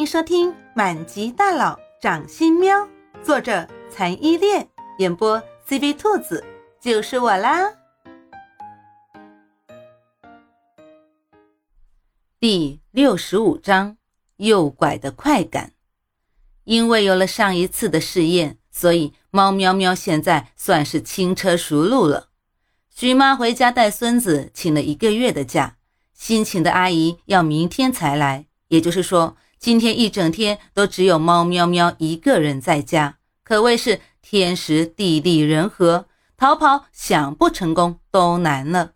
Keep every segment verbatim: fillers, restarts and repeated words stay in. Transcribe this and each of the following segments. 迎收听《满级大佬掌心喵》，作者残依恋，演播 C V 兔子，就是我啦。第六十五章，右拐的快感。因为有了上一次的试验，所以猫喵喵现在算是轻车熟路了。徐妈回家带孙子请了一个月的假，新请的阿姨要明天才来，也就是说今天一整天都只有猫喵喵一个人在家，可谓是天时地利人和，逃跑想不成功都难了。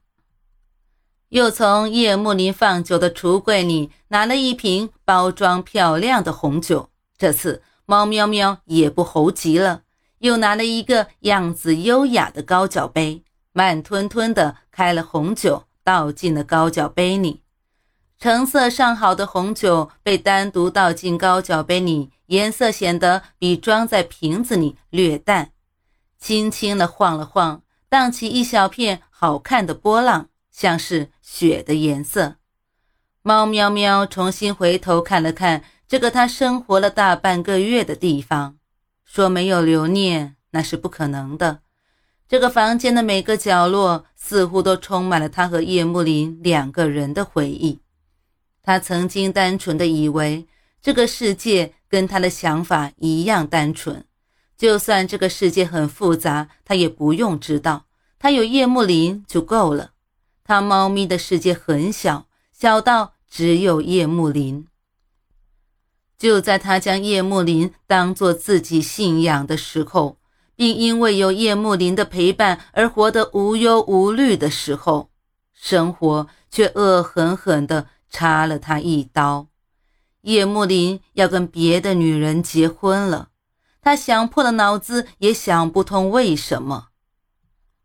又从叶幕林放酒的橱柜里拿了一瓶包装漂亮的红酒，这次猫喵喵也不猴急了，又拿了一个样子优雅的高脚杯，慢吞吞地开了红酒，倒进了高脚杯里。成色上好的红酒被单独倒进高脚杯里，颜色显得比装在瓶子里略淡，轻轻地晃了晃，荡起一小片好看的波浪，像是雪的颜色。猫喵喵重新回头看了看这个他生活了大半个月的地方，说没有留念那是不可能的。这个房间的每个角落似乎都充满了他和叶幕林两个人的回忆。他曾经单纯地以为这个世界跟他的想法一样单纯，就算这个世界很复杂，他也不用知道，他有叶幕林就够了。他猫咪的世界很小，小到只有叶幕林。就在他将叶幕林当作自己信仰的时候，并因为有叶幕林的陪伴而活得无忧无虑的时候，生活却恶狠狠地插了他一刀。叶幕林要跟别的女人结婚了，他想破了脑子也想不通为什么。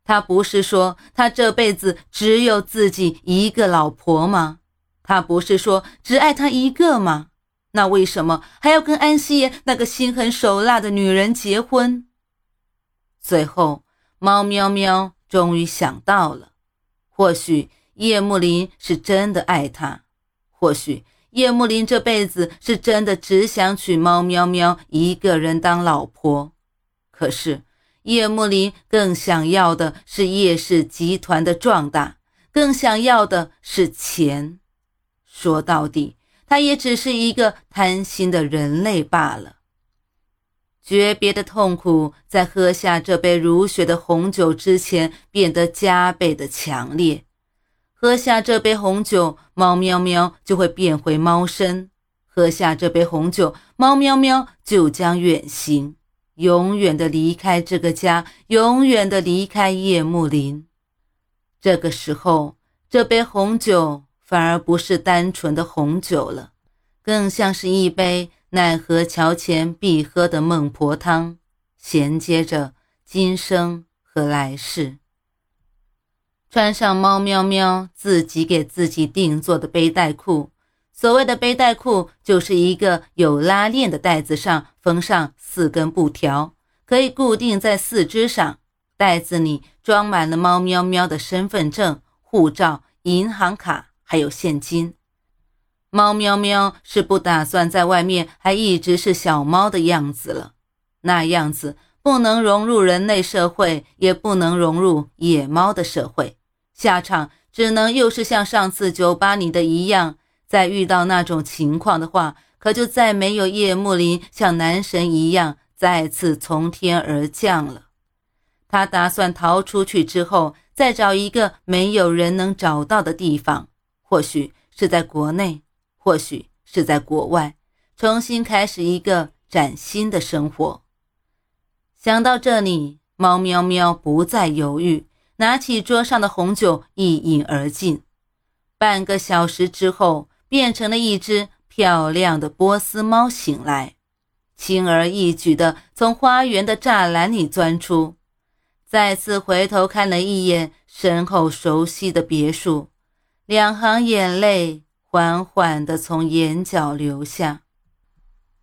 他不是说他这辈子只有自己一个老婆吗？他不是说只爱她一个吗？那为什么还要跟安希妍那个心狠手辣的女人结婚？最后猫喵喵终于想到了，或许叶幕林是真的爱他，或许叶幕林这辈子是真的只想娶猫喵喵一个人当老婆。可是叶幕林更想要的是叶氏集团的壮大，更想要的是钱。说到底他也只是一个贪心的人类罢了。诀别的痛苦在喝下这杯如雪的红酒之前变得加倍的强烈。喝下这杯红酒，猫喵喵就会变回猫身。喝下这杯红酒，猫喵喵就将远行，永远的离开这个家，永远的离开叶幕林。这个时候，这杯红酒反而不是单纯的红酒了，更像是一杯奈何桥前必喝的孟婆汤，衔接着今生和来世。穿上猫喵喵自己给自己定做的背带裤，所谓的背带裤就是一个有拉链的带子上缝上四根布条，可以固定在四肢上，袋子里装满了猫喵喵的身份证、护照、银行卡还有现金。猫喵喵是不打算在外面还一直是小猫的样子了，那样子不能融入人类社会，也不能融入野猫的社会，下场只能又是像上次酒吧里的一样，再遇到那种情况的话，可就再没有叶幕林像男神一样再次从天而降了。他打算逃出去之后再找一个没有人能找到的地方，或许是在国内，或许是在国外，重新开始一个崭新的生活。想到这里，猫喵喵不再犹豫，拿起桌上的红酒一饮而尽。半个小时之后，变成了一只漂亮的波斯猫醒来，轻而易举地从花园的栅栏里钻出，再次回头看了一眼身后熟悉的别墅，两行眼泪缓缓地从眼角流下。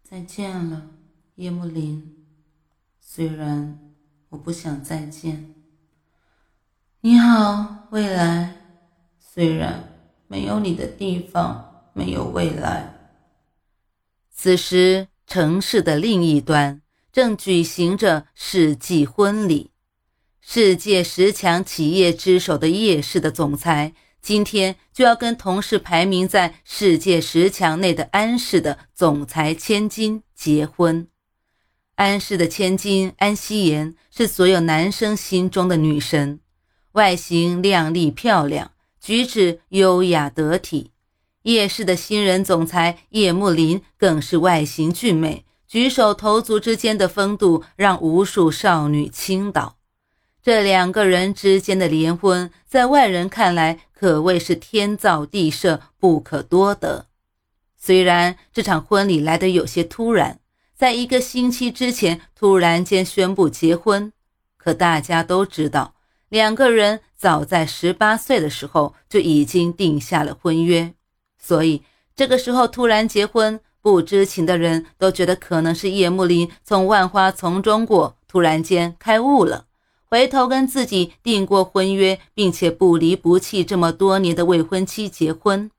再见了，叶幕林。虽然我不想再见。你好，未来。虽然没有你的地方，没有未来。此时城市的另一端正举行着世纪婚礼，世界十强企业之首的叶氏的总裁今天就要跟同是排名在世界十强内的安氏的总裁千金结婚。安氏的千金安希妍是所有男生心中的女神，外形靓丽漂亮，举止优雅得体。叶氏的新人总裁叶慕林更是外形俊美，举手投足之间的风度让无数少女倾倒。这两个人之间的联婚，在外人看来可谓是天造地设，不可多得。虽然这场婚礼来得有些突然，在一个星期之前突然间宣布结婚，可大家都知道，两个人早在十八岁的时候就已经定下了婚约。所以这个时候突然结婚，不知情的人都觉得可能是叶慕林从万花丛中过，突然间开悟了，回头跟自己订过婚约并且不离不弃这么多年的未婚妻结婚。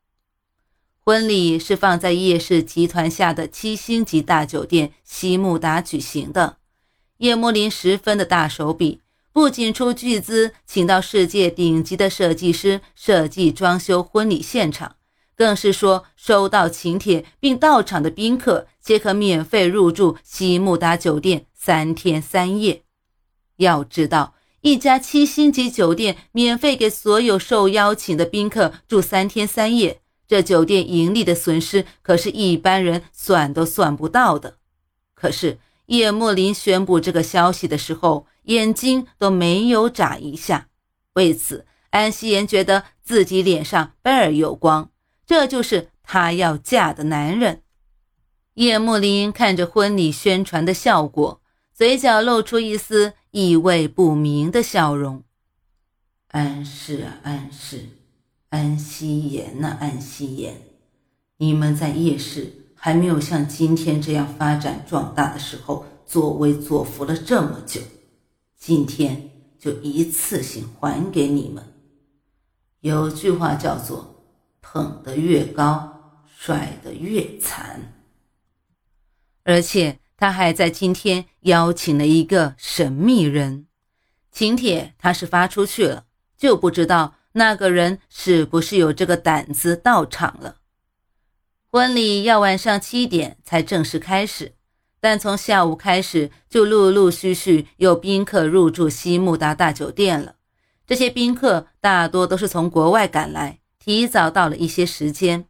婚礼是放在叶氏集团下的七星级大酒店西慕达举行的。叶慕林十分的大手笔，不仅出巨资请到世界顶级的设计师设计装修婚礼现场，更是说收到请帖并到场的宾客皆可免费入住西慕达酒店三天三夜。要知道，一家七星级酒店免费给所有受邀请的宾客住三天三夜，这酒店盈利的损失可是一般人算都算不到的。可是叶慕林宣布这个消息的时候，眼睛都没有眨一下。为此，安希妍觉得自己脸上倍有光，这就是她要嫁的男人。叶慕林看着婚礼宣传的效果，嘴角露出一丝意味不明的笑容。安氏啊安氏，安希妍啊安希妍，你们在叶氏还没有像今天这样发展壮大的时候作威作福了这么久，今天就一次性还给你们。有句话叫做捧得越高，甩得越惨。而且他还在今天邀请了一个神秘人，请帖他是发出去了，就不知道那个人是不是有这个胆子到场了。婚礼要晚上七点才正式开始，但从下午开始就陆陆续续有宾客入住西慕达大酒店了。这些宾客大多都是从国外赶来，提早到了一些时间。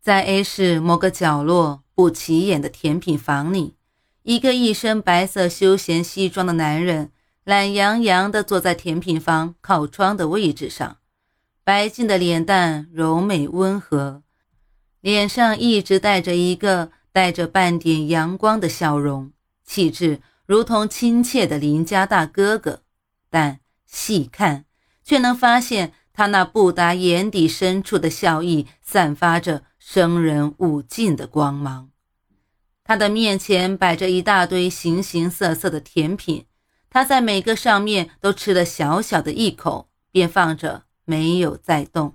在 A 市某个角落不起眼的甜品房里，一个一身白色休闲西装的男人懒洋洋地坐在甜品房靠窗的位置上，白净的脸蛋柔美温和，脸上一直带着一个带着半点阳光的笑容，气质如同亲切的邻家大哥哥，但细看却能发现他那不达眼底深处的笑意散发着生人勿近的光芒。他的面前摆着一大堆形形色色的甜品，他在每个上面都吃了小小的一口，便放着没有再动，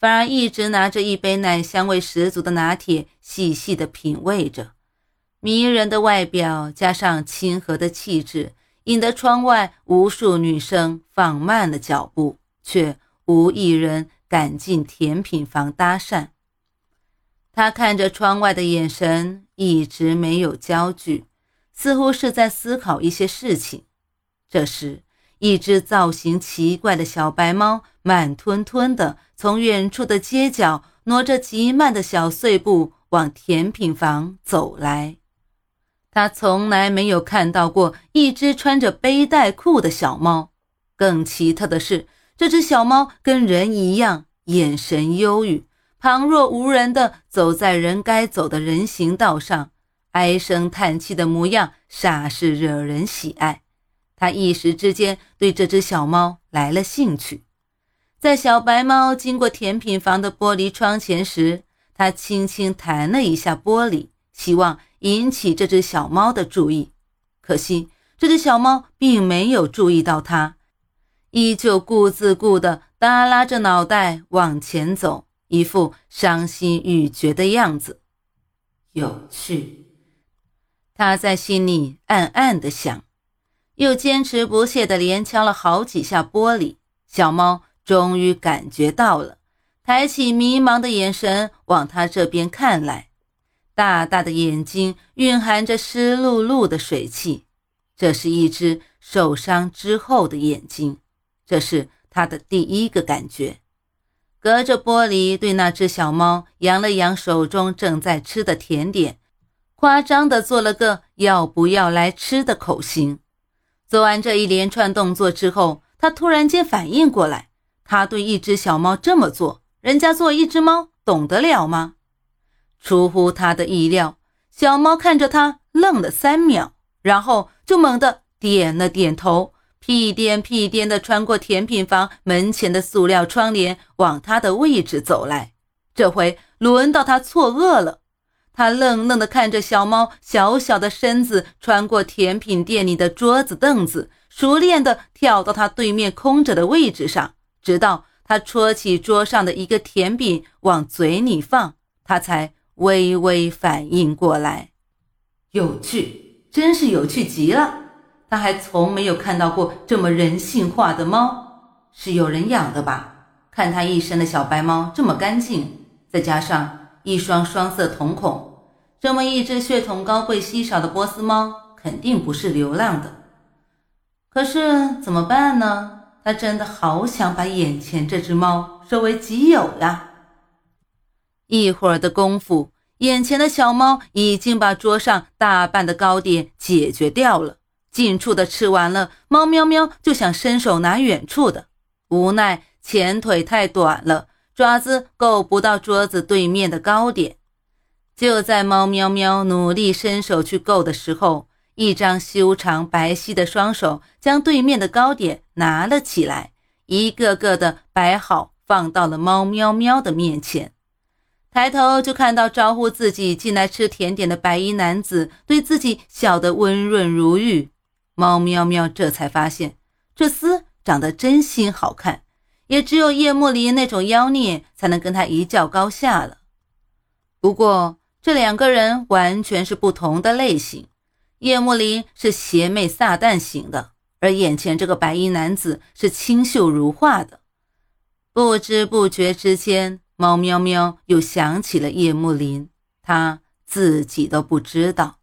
反而一直拿着一杯奶香味十足的拿铁细细地品味着。迷人的外表加上亲和的气质，引得窗外无数女生放慢了脚步，却无一人敢进甜品房搭讪。他看着窗外的眼神一直没有焦距，似乎是在思考一些事情。这时，一只造型奇怪的小白猫慢吞吞地从远处的街角挪着极慢的小碎步往甜品房走来。他从来没有看到过一只穿着背带裤的小猫，更奇特的是，这只小猫跟人一样，眼神忧郁，旁若无人地走在人该走的人行道上，唉声叹气的模样煞是惹人喜爱。他一时之间对这只小猫来了兴趣。在小白猫经过甜品房的玻璃窗前时，他轻轻弹了一下玻璃，希望引起这只小猫的注意。可惜，这只小猫并没有注意到他，依旧顾自顾地耷拉着脑袋往前走，一副伤心欲绝的样子。有趣。他在心里暗暗地想，又坚持不懈地连敲了好几下玻璃，小猫终于感觉到了，抬起迷茫的眼神往他这边看来，大大的眼睛蕴含着湿漉漉的水汽。这是一只受伤之后的眼睛，这是他的第一个感觉。隔着玻璃对那只小猫扬了扬手中正在吃的甜点，夸张地做了个要不要来吃的口型。做完这一连串动作之后，他突然间反应过来，他对一只小猫这么做，人家做一只猫懂得了吗？出乎他的意料，小猫看着他愣了三秒，然后就猛地点了点头，屁颠屁颠地穿过甜品房门前的塑料窗帘，往他的位置走来。这回轮到他错愕了，他愣愣地看着小猫小小的身子穿过甜品店里的桌子凳子，熟练地跳到他对面空着的位置上，直到他戳起桌上的一个甜饼往嘴里放，他才微微反应过来。有趣，真是有趣极了。他还从没有看到过这么人性化的猫，是有人养的吧？看他一身的小白猫这么干净，再加上一双双色瞳孔，这么一只血统高贵稀少的波斯猫肯定不是流浪的。可是怎么办呢？他真的好想把眼前这只猫收为己有呀。一会儿的功夫，眼前的小猫已经把桌上大半的糕点解决掉了，近处的吃完了，猫喵喵就想伸手拿远处的，无奈前腿太短了，爪子够不到桌子对面的糕点。就在猫喵喵努力伸手去够的时候，一张修长白皙的双手将对面的糕点拿了起来，一个个的摆好，放到了猫喵喵的面前。抬头就看到招呼自己进来吃甜点的白衣男子对自己笑得温润如玉。猫喵喵这才发现，这厮长得真心好看，也只有夜幕里那种妖孽才能跟他一较高下了。不过这两个人完全是不同的类型，夜幕里是邪魅撒旦型的，而眼前这个白衣男子是清秀如画的。不知不觉之间，猫喵喵又想起了夜幕林，他自己都不知道。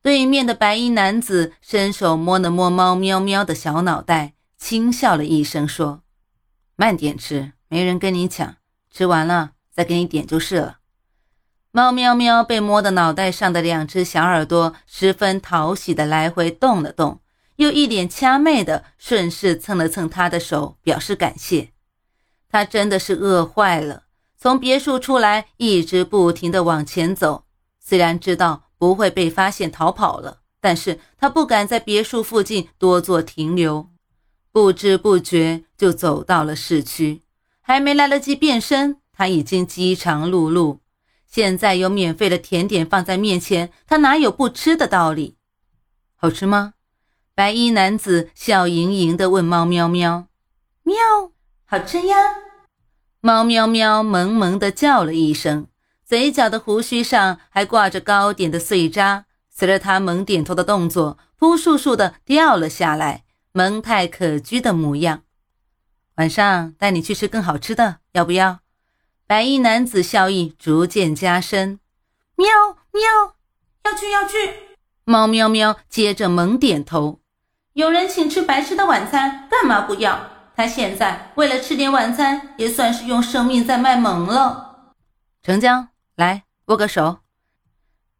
对面的白衣男子伸手摸了摸猫喵喵的小脑袋，轻笑了一声说，慢点吃，没人跟你抢，吃完了再给你点就是了。猫喵喵被摸的脑袋上的两只小耳朵十分讨喜的来回动了动，又一脸掐妹的顺势蹭了蹭他的手表示感谢。他真的是饿坏了，从别墅出来一直不停地往前走，虽然知道不会被发现逃跑了，但是他不敢在别墅附近多做停留。不知不觉就走到了市区，还没来得及变身，他已经饥肠辘辘。现在有免费的甜点放在面前，他哪有不吃的道理？好吃吗？白衣男子笑盈盈地问猫喵喵。喵，好吃呀。猫喵喵萌萌地叫了一声，嘴角的胡须上还挂着糕点的碎渣，随着他猛点头的动作，扑簌簌地掉了下来，萌态可掬的模样。晚上带你去吃更好吃的，要不要？白衣男子笑意逐渐加深。喵喵，要去要去。猫喵喵接着猛点头。有人请吃白吃的晚餐，干嘛不要？他现在为了吃点晚餐，也算是用生命在卖萌了。程江，来，握个手。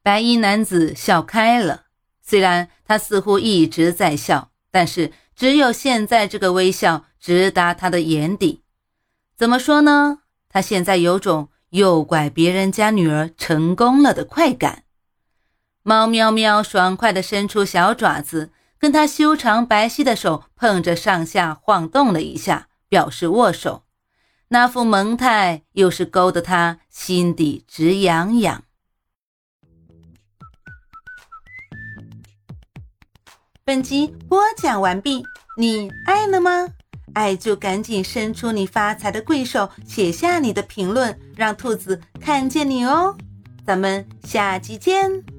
白衣男子笑开了，虽然他似乎一直在笑，但是只有现在这个微笑直达他的眼底。怎么说呢？他现在有种诱拐别人家女儿成功了的快感。猫喵喵爽快地伸出小爪子，跟他修长白皙的手碰着上下晃动了一下，表示握手。那副萌态又是勾得他心底直痒痒。本集播讲完毕，你爱了吗？爱就赶紧伸出你发财的贵手，写下你的评论，让兔子看见你哦。咱们下期见。